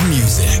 of music.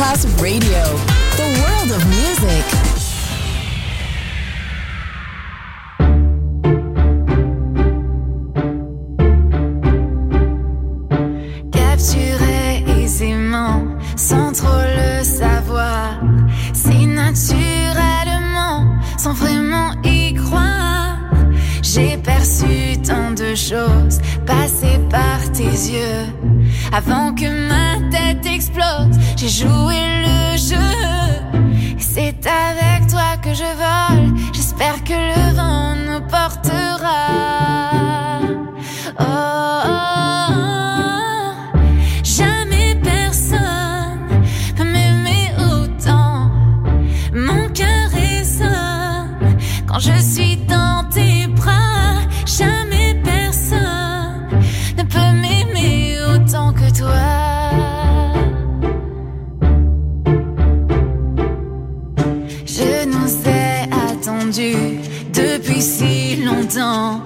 Masterclass Radio, the world of music. Passé par tes yeux, avant que ma tête explose, j'ai joué le jeu. C'est avec toi que je vole. J'espère que le vent nous portera. Oh, oh, oh. Jamais personne peut m'aimer autant. Mon cœur résonne quand je suis dans tes bras. Jamais depuis si longtemps,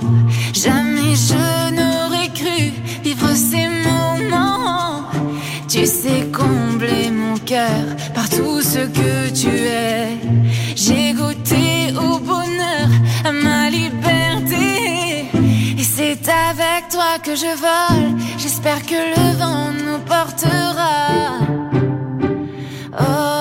jamais je n'aurais cru vivre ces moments. Tu sais combler mon cœur par tout ce que tu es. J'ai goûté au bonheur, à ma liberté. Et c'est avec toi que je vole. J'espère que le vent nous portera. Oh.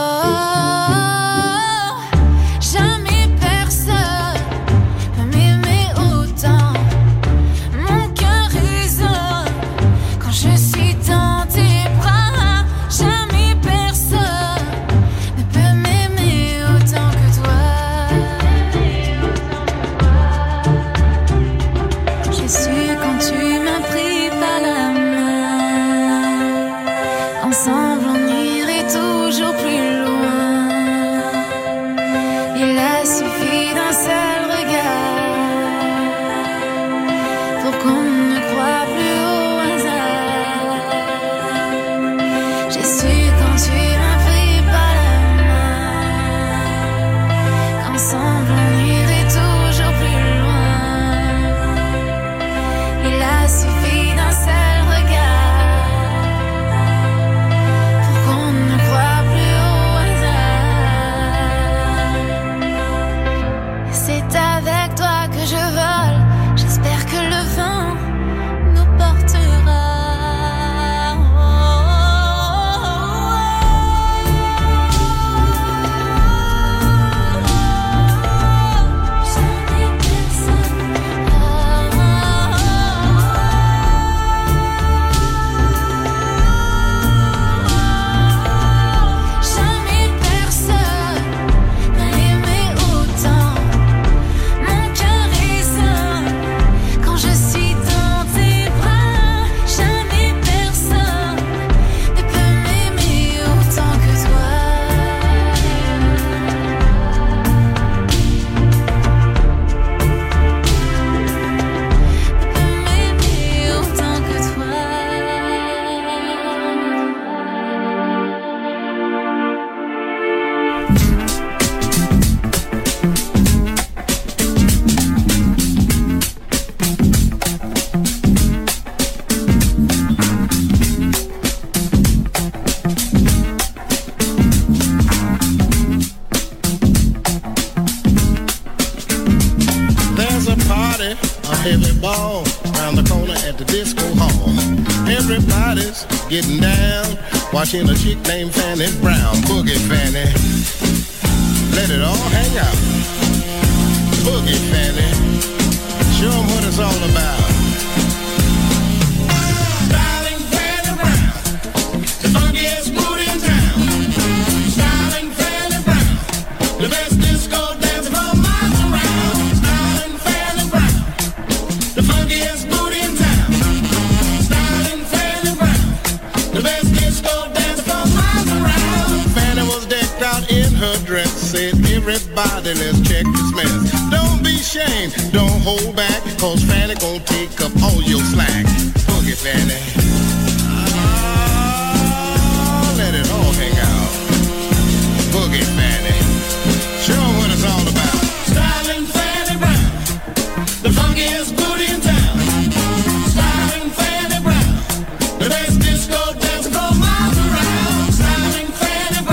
Getting down, watching a chick named Fanny Brown. Boogie Fanny, let it all hang out. Boogie Fanny, show them what it's all about. Styling Fanny Brown, the funkiest booty in town. Styling Fanny Brown, the best disco dancer for miles around. Styling Fanny Brown, the funkiest booty in town. The best disco dancer from miles around. Fanny was decked out in her dress. Said, everybody, let's check this mess. Don't be ashamed, don't hold back, cause Fanny gon' take up all your slack. Boogie Fanny. Oh, let it all hang out. Boogie Fanny. Show 'em what it's all about. Styling Fanny Brown, the funkiest booty in town. Styling Fanny Brown, the best disco dancer. Go miles around, styling Fanny Brown.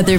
Other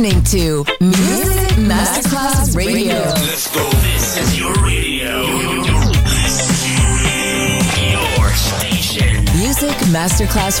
listening to Music Masterclass Radio. Let's go. This is your radio. Your station. Music Masterclass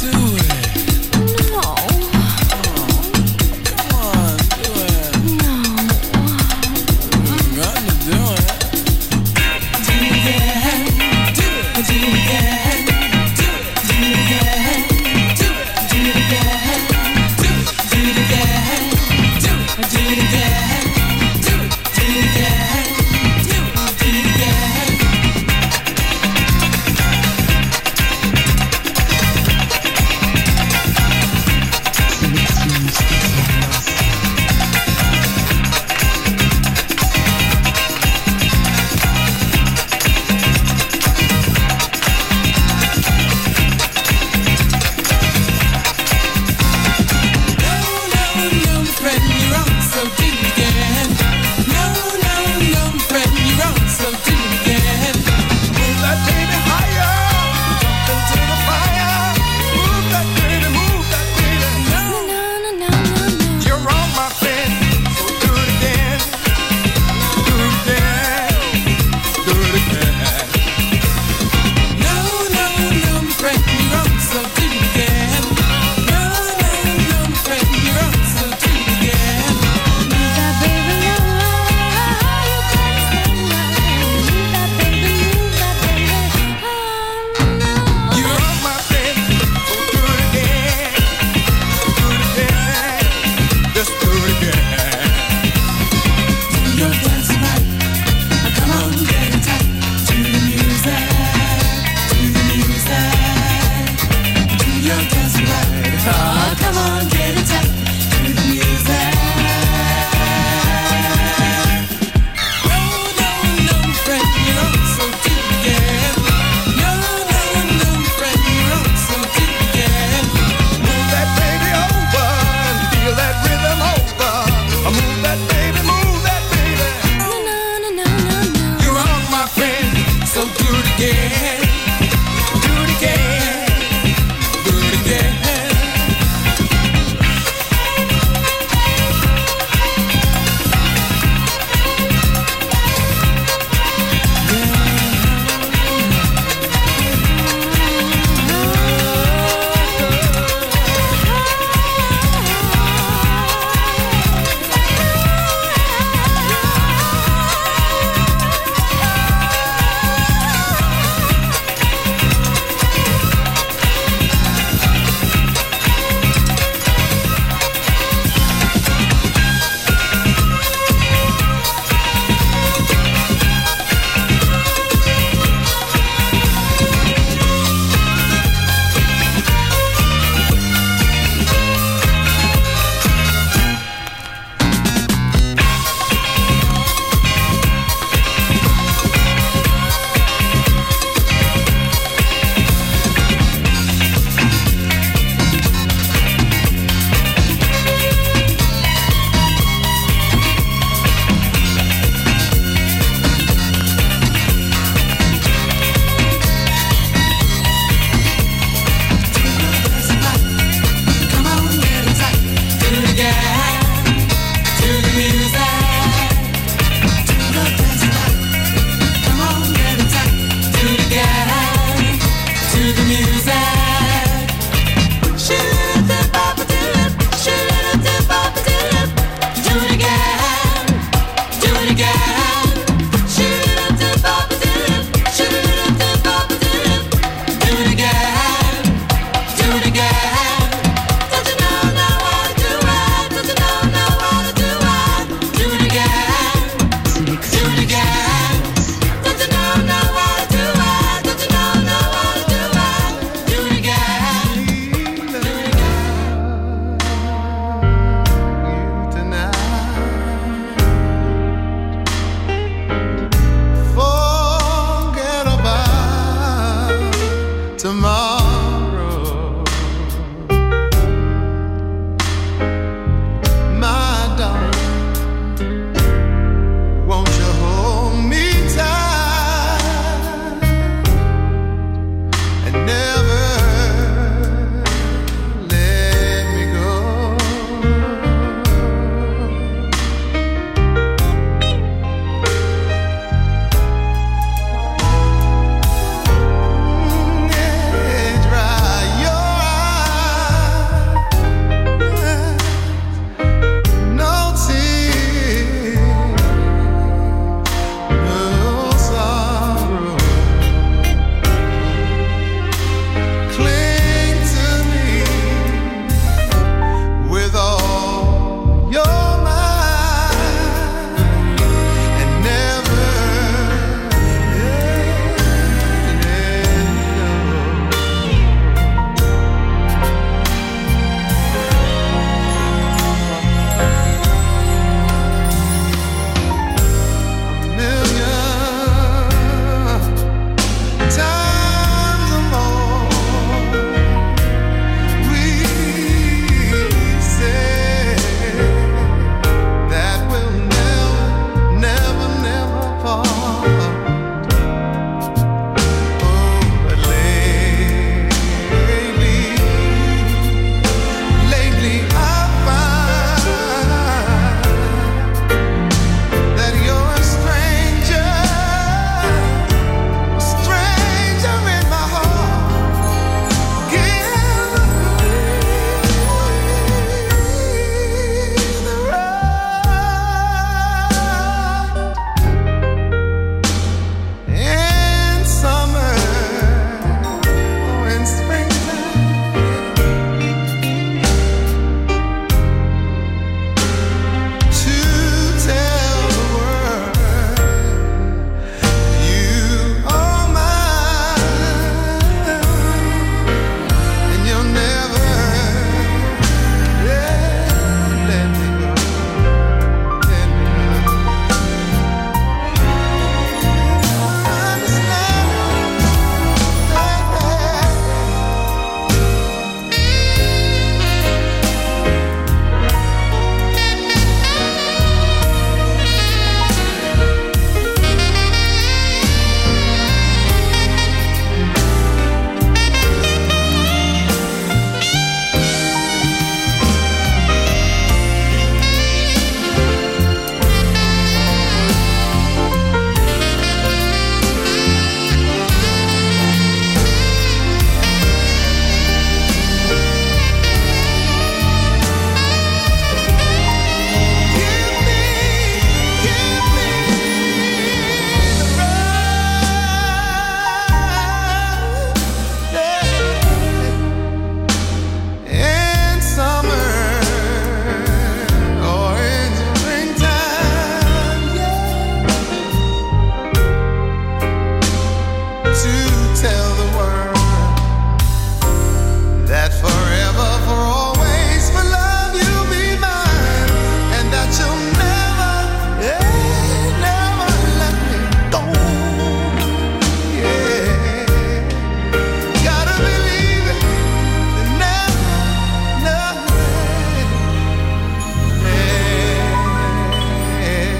Do it again.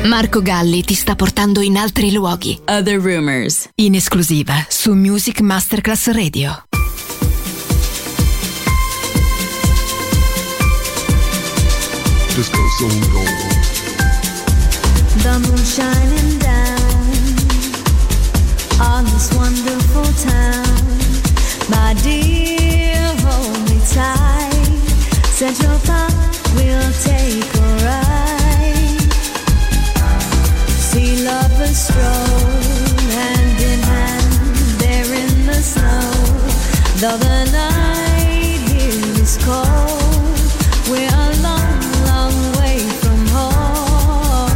Marco Gally ti sta portando in altri luoghi. Other Rumors, in esclusiva su Music Masterclass Radio. Disco Soul Gold. The moon shining down on this wonderful town. My dear, hold me tight. Central Park will take a ride. See lovers stroll hand in hand there in the snow. Though the night here is cold, we're a long, long way from home.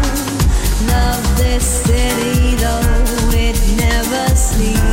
Love this city though it never sleeps.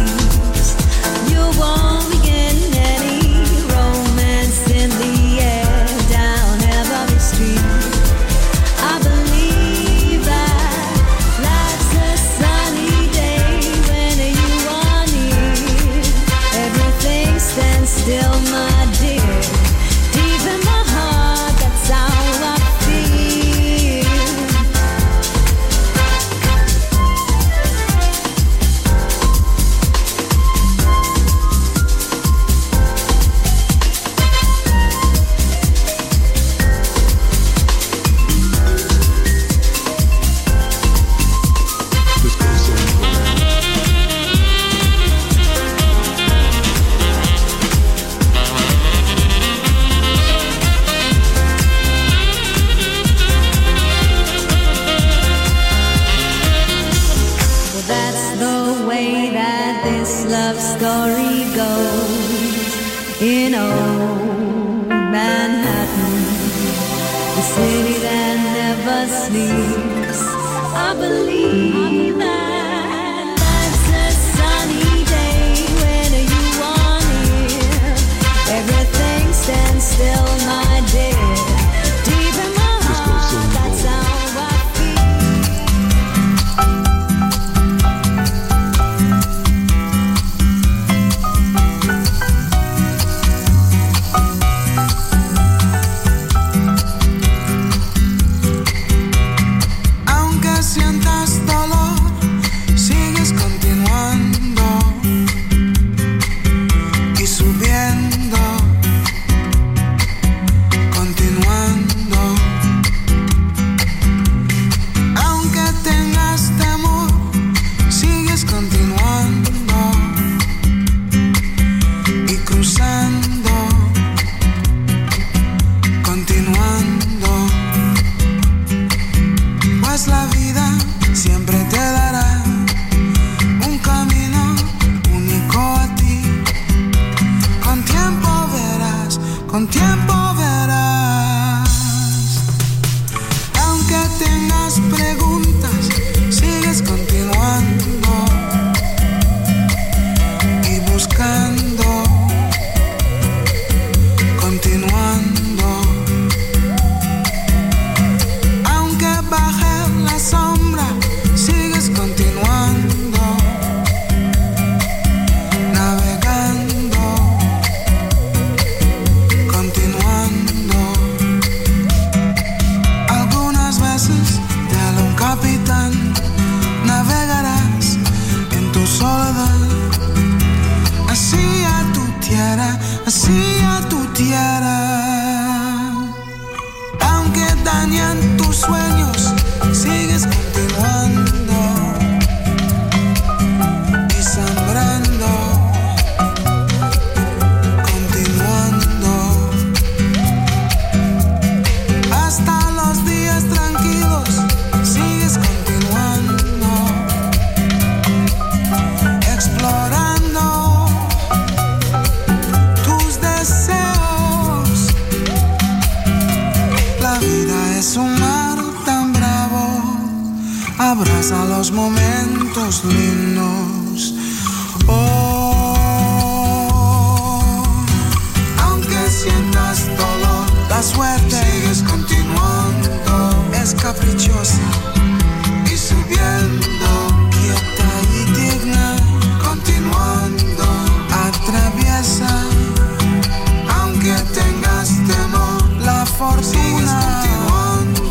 Sigues continuando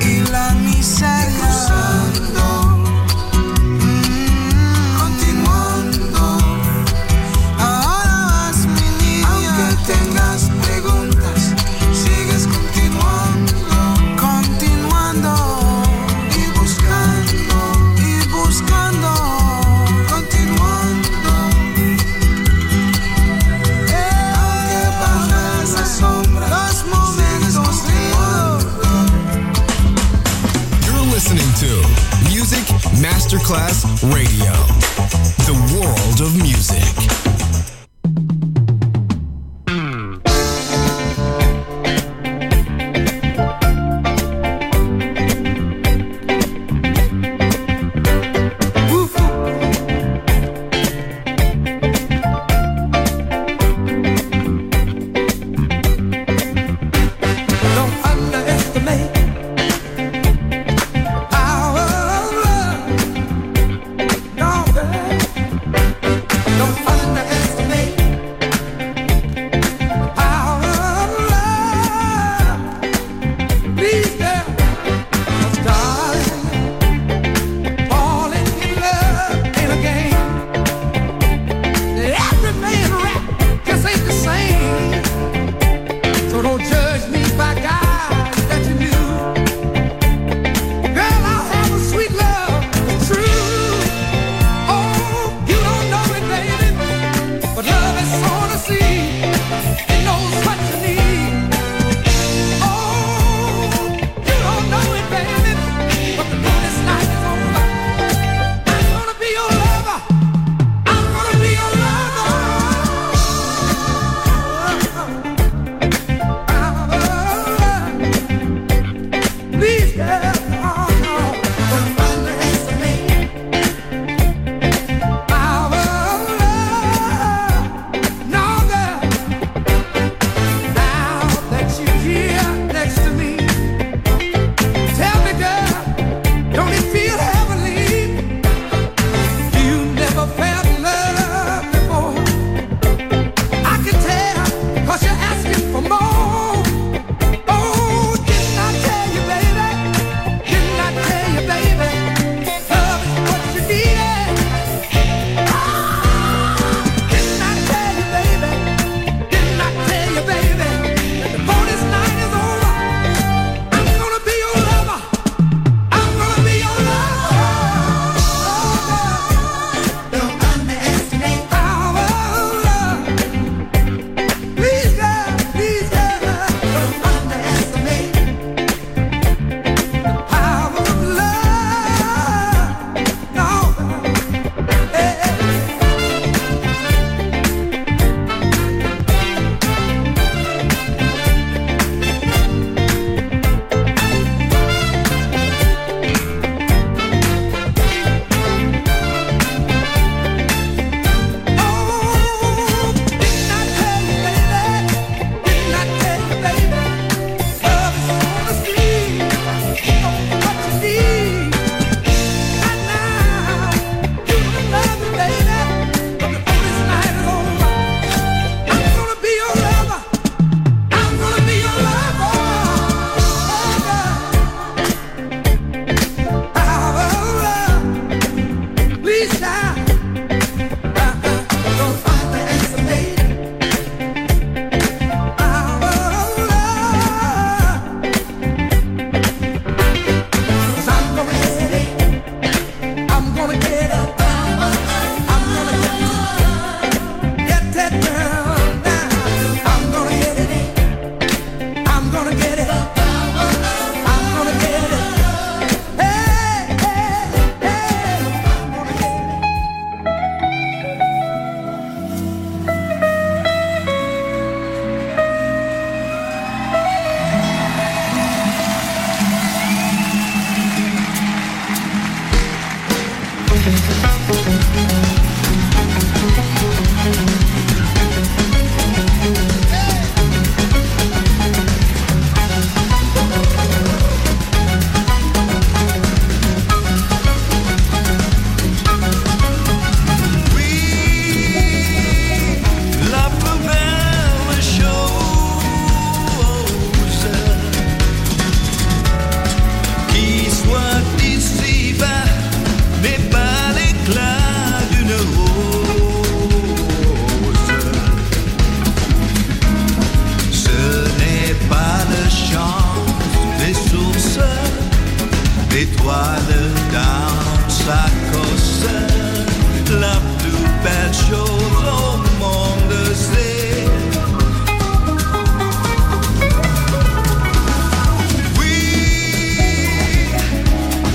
y la misa to Music Masterclass Radio, the world of music.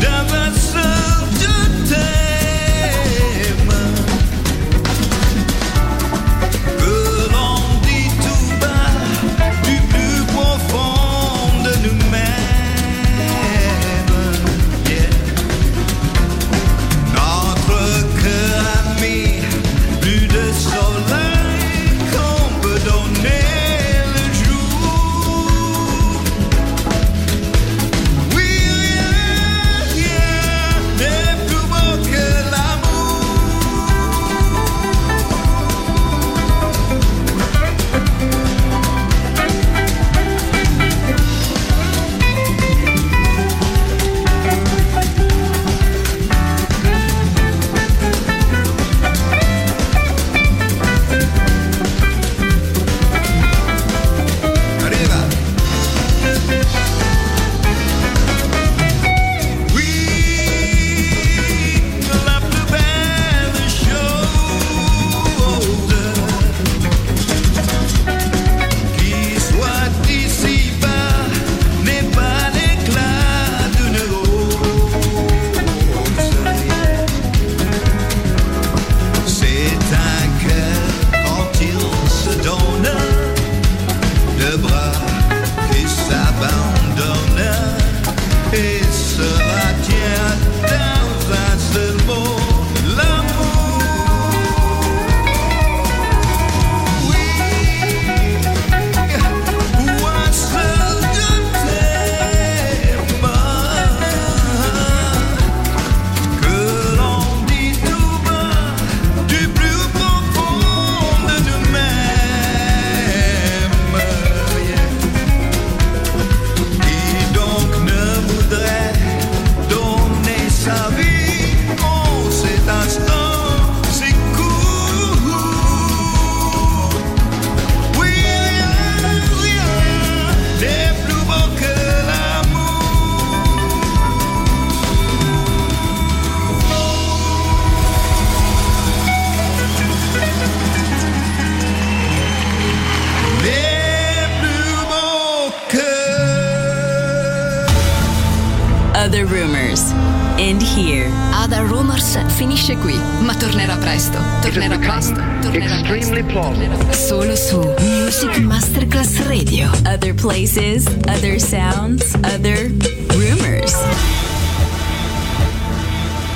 Never Places, other sounds, other